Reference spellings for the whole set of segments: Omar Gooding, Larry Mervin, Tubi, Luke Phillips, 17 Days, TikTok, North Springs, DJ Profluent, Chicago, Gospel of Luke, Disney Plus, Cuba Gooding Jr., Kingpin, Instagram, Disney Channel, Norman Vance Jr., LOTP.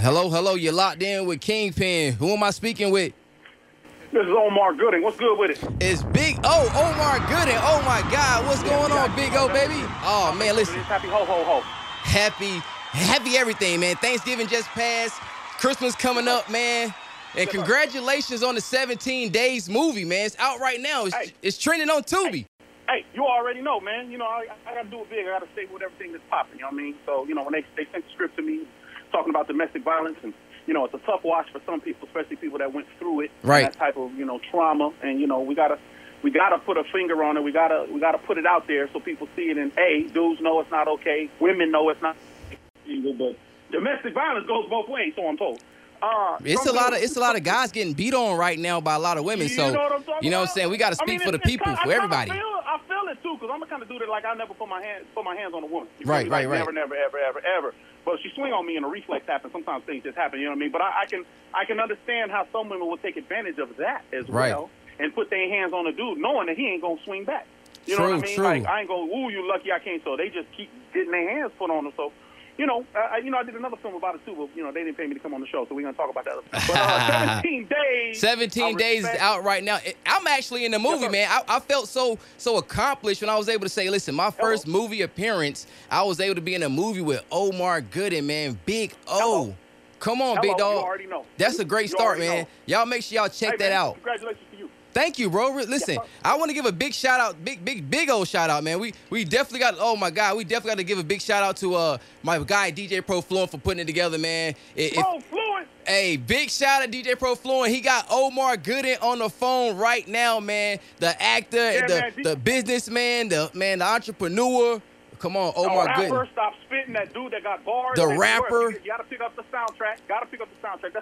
Hello, hello. You're locked in with Kingpin. Who am I speaking with? This is Omar Gooding. What's good with it? It's Big O, Omar Gooding. Oh, my God. What's going on, Big O, baby? Oh, man, listen. Happy ho, ho, ho. Happy everything, man. Thanksgiving just passed. Christmas coming up, man. And congratulations on the 17 Days movie, man. It's out right now. It's trending on Tubi. Hey, you already know, man. You know, I got to do it big. I got to stay with everything that's popping, you know what I mean? So, you know, when they sent the script to me talking about domestic violence and, you know, it's a tough watch for some people, especially people that went through it, right? That type of, you know, trauma, and you know, we gotta put a finger on it. We gotta put it out there so people see it. And hey, dudes know it's not okay. Women know it's not illegal, but domestic violence goes both ways, so I'm told. It's a lot of guys getting beat on right now by a lot of women. So you know what I'm saying, we gotta speak for the people, for everybody. I feel it too, because I'm the kind of dude that like I never put my hands on a woman. Right. Never, ever. But she swing on me and a reflex happens. Sometimes things just happen, you know what I mean? But I can understand how some women will take advantage of that as well and put their hands on a dude knowing that he ain't going to swing back. You know what I mean? True. Like, I ain't going to, ooh, you lucky I can't. So they just keep getting their hands put on them. So, I did another film about it too, but, you know, they didn't pay me to come on the show, so we're going to talk about that. But 17 Days. 17 Days is out right now. I'm actually in the movie, man. I felt so accomplished when I was able to say, listen, my first movie appearance, I was able to be in a movie with Omar Gooding, man. Big O. Hello. Come on, Hello, big dog. You already know. That's a great start, man. Y'all make sure y'all check that out. Congratulations to you. Thank you, bro. Listen, I want to give a big shout out, big old shout out, man. We definitely got, oh my God, we definitely got to give a big shout out to my guy DJ Profluent for putting it together, man. Profluent. Hey, big shout out to DJ Profluent. He got Omar Gooding on the phone right now, man. The actor, the businessman, the entrepreneur. Come on, Omar Gooding. The rapper, stop spitting. That dude that got bars. The rapper. You got to pick up the soundtrack. That's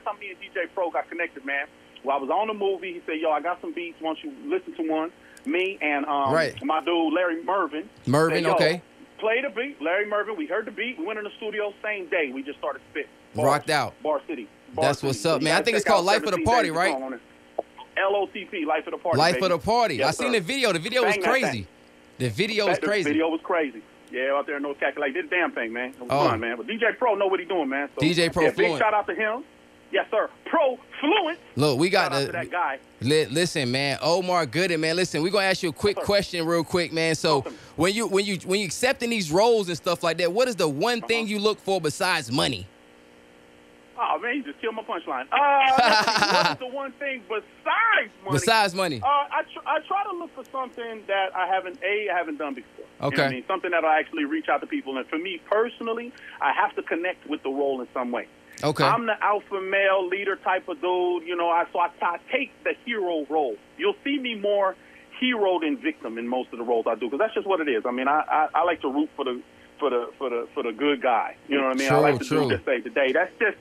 how me and DJ Pro got connected, man. Well, I was on the movie. He said, yo, I got some beats. Why don't you listen to one? Me and my dude, Larry Mervin. Play the beat. Larry Mervin. We heard the beat. We went in the studio same day. We just started spitting. Rocked out. Bar City. That's what's up, man. I think it's called Life of the Party, right? LOTP, Life of the Party. Life of the Party. I seen the video. The video was crazy. Yeah, out there in North Carolina, like this damn thing, man. It was fun, man. But DJ Pro know what he doing, man. So, DJ Pro Fluent. Big shout out to him. Yes, sir. Profluent. Look, we got that guy. Listen, man. Omar Gooding, man. Listen, we're gonna ask you a quick question, real quick, man. So, when you accepting these roles and stuff like that, what is the one thing you look for besides money? Oh man, you just killed my punchline. What is the one thing besides money? I try to look for something that I haven't done before. Okay. You know what I mean? Something that'll actually reach out to people. And for me personally, I have to connect with the role in some way. Okay. I'm the alpha male leader type of dude, you know, so I take the hero role. You'll see me more hero than victim in most of the roles I do, because that's just what it is. I mean, I like to root for the good guy. You know what I mean? True, I like to do this day today. That's just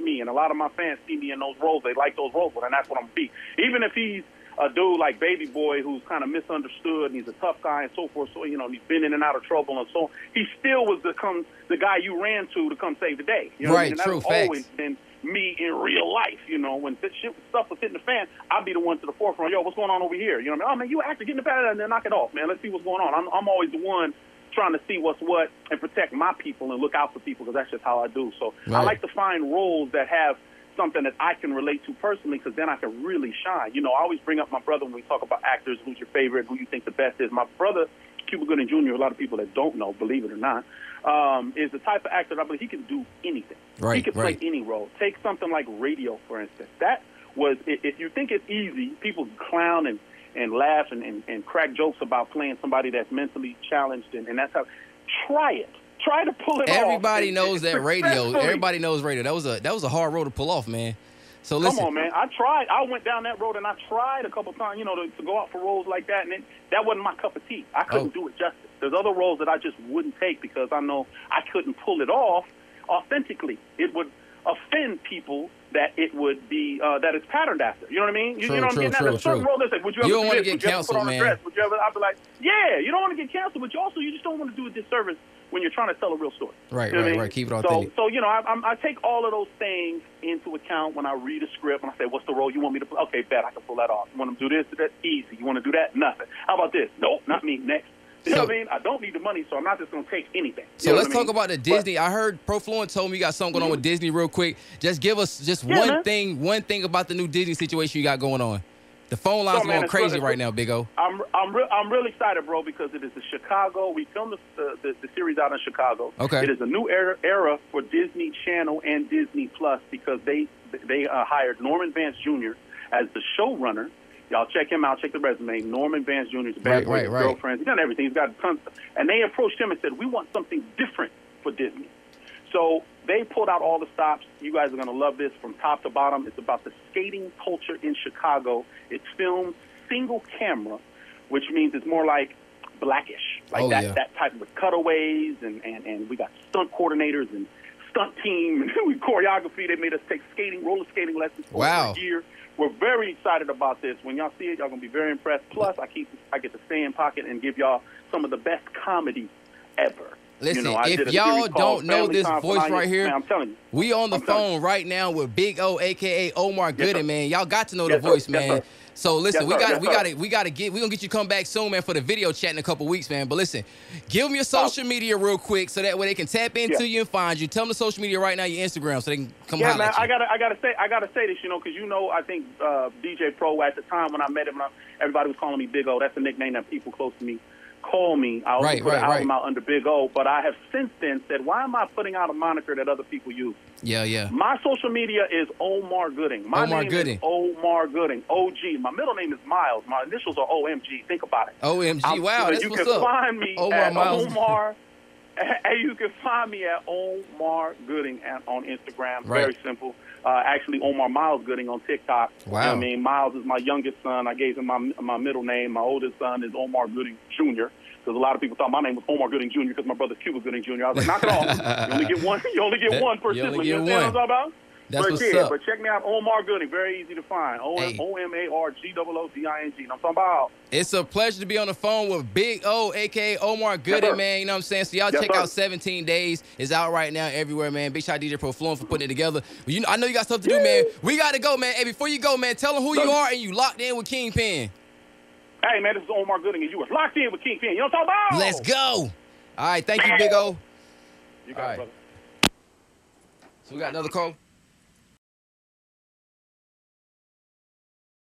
me. And a lot of my fans see me in those roles. They like those roles, and that's what I'm gonna be. Even if he's a dude like Baby Boy, who's kind of misunderstood, and he's a tough guy and so forth, so, you know, he's been in and out of trouble and so on. He still was the guy you ran to come save the day. You know what I mean? And that's always been me in real life, you know. When stuff was hitting the fan, I'd be the one to the forefront. Yo, what's going on over here? You know what I mean? Oh, man, you actually getting the bad and then knock it off, man. Let's see what's going on. I'm always the one trying to see what's what and protect my people and look out for people, because that's just how I do. So I like to find roles that have something that I can relate to personally, because then I can really shine. You know, I always bring up my brother when we talk about actors, who's your favorite, who you think the best is. My brother, Cuba Gooding Jr., a lot of people that don't know, believe it or not, is the type of actor that I believe he can do anything. Right, he can play any role. Take something like radio, for instance. That was, if you think it's easy, people clown and laugh and crack jokes about playing somebody that's mentally challenged, and that's how. Try it. Try to pull it off. Everybody knows that radio. Everybody knows radio. That was a hard road to pull off, man. So listen. Come on, man. I tried. I went down that road, and I tried a couple times, you know, to go out for roles like that, and that wasn't my cup of tea. I couldn't do it justice. There's other roles that I just wouldn't take because I know I couldn't pull it off authentically. It would offend people that it would be that it's patterned after. You know what I mean? You know what I'm getting at? There's certain roles that say, would you ever do this? Would you ever put on a dress? Would you ever? I'd be like, yeah, you don't want to get canceled, but you also you just don't want to do a disservice when you're trying to tell a real story. Right, you know right. Keep it authentic. So you know, I take all of those things into account when I read a script and I say, what's the role you want me to play? Okay, bet I can pull that off. You want to do this? That's easy. You want to do that? Nothing. How about this? Nope, not me. Next. See what I mean? I don't need the money, so I'm not just going to take anything. So let's talk about the Disney. I heard Profluent told me you got something going on with Disney real quick. Just give us just one thing about the new Disney situation you got going on. The phone line's going crazy right now, Big O. I'm really excited, bro, because it is the Chicago. We filmed the series out in Chicago. Okay. It is a new era for Disney Channel and Disney Plus because they hired Norman Vance Jr. as the showrunner. Y'all check him out. Check the resume. Norman Vance Jr. is a bad boy, his girlfriend. He's done everything. He's got tons. And they approached him and said, we want something different for Disney. So they pulled out all the stops. You guys are going to love this from top to bottom. It's about the skating culture in Chicago. It's filmed single camera, which means it's more like Blackish. Like that type of cutaways, and we got stunt coordinators and stunt team and choreography. They made us take skating, roller skating lessons for a year. We're very excited about this. When y'all see it, y'all going to be very impressed. Plus, I get to stay in pocket and give y'all some of the best comedy ever. Listen, you know, if y'all don't know this voice right here, man, I'm telling you, we on the phone right now with Big O, a.k.a. Omar Gooding, man. Y'all got to know the voice, man. So listen, we gonna get you come back soon, man, for the video chat in a couple weeks, man. But listen, give them your social media real quick so that way they can tap into you and find you. Tell them the social media right now, your Instagram, so they can come holler at you. I gotta say this, you know, because you know, I think DJ Pro at the time when I met him, everybody was calling me Big O. That's the nickname that people close to me call me. I always put an album out under Big O, but I have since then said, why am I putting out a moniker that other people use? My social media is Omar Gooding. My name is Omar Gooding. OG. My middle name is Miles. My initials are OMG. Think about it. OMG. That's what's up. You can find me at Omar. And you can find me at Omar Gooding on Instagram. Very simple. Actually, Omar Miles Gooding on TikTok. Wow. You know what I mean, Miles is my youngest son. I gave him my middle name. My oldest son is Omar Gooding Jr. Because a lot of people thought my name was Omar Gooding Jr. because my brother Cuba Gooding Jr. I was like, knock it off. You only get one. You only get one per sibling. You understand what I'm talking about? That's what's up. But check me out, Omar Gooding. Very easy to find. OMARGOODING. I'm talking about. It's a pleasure to be on the phone with Big O, a.k.a. Omar Gooding, man. You know what I'm saying? So y'all check out 17 Days. It's out right now everywhere, man. Big shout out to DJ Profluent for putting it together. You know, I know you got stuff to do, man. We got to go, man. Hey, before you go, man, tell them who you are and you locked in with Kingpin. Hey, man, this is Omar Gooding and you are locked in with Kingpin. You know what I'm talking about? Let's go. All right, thank you, Big O. You got it, brother. So we got another call.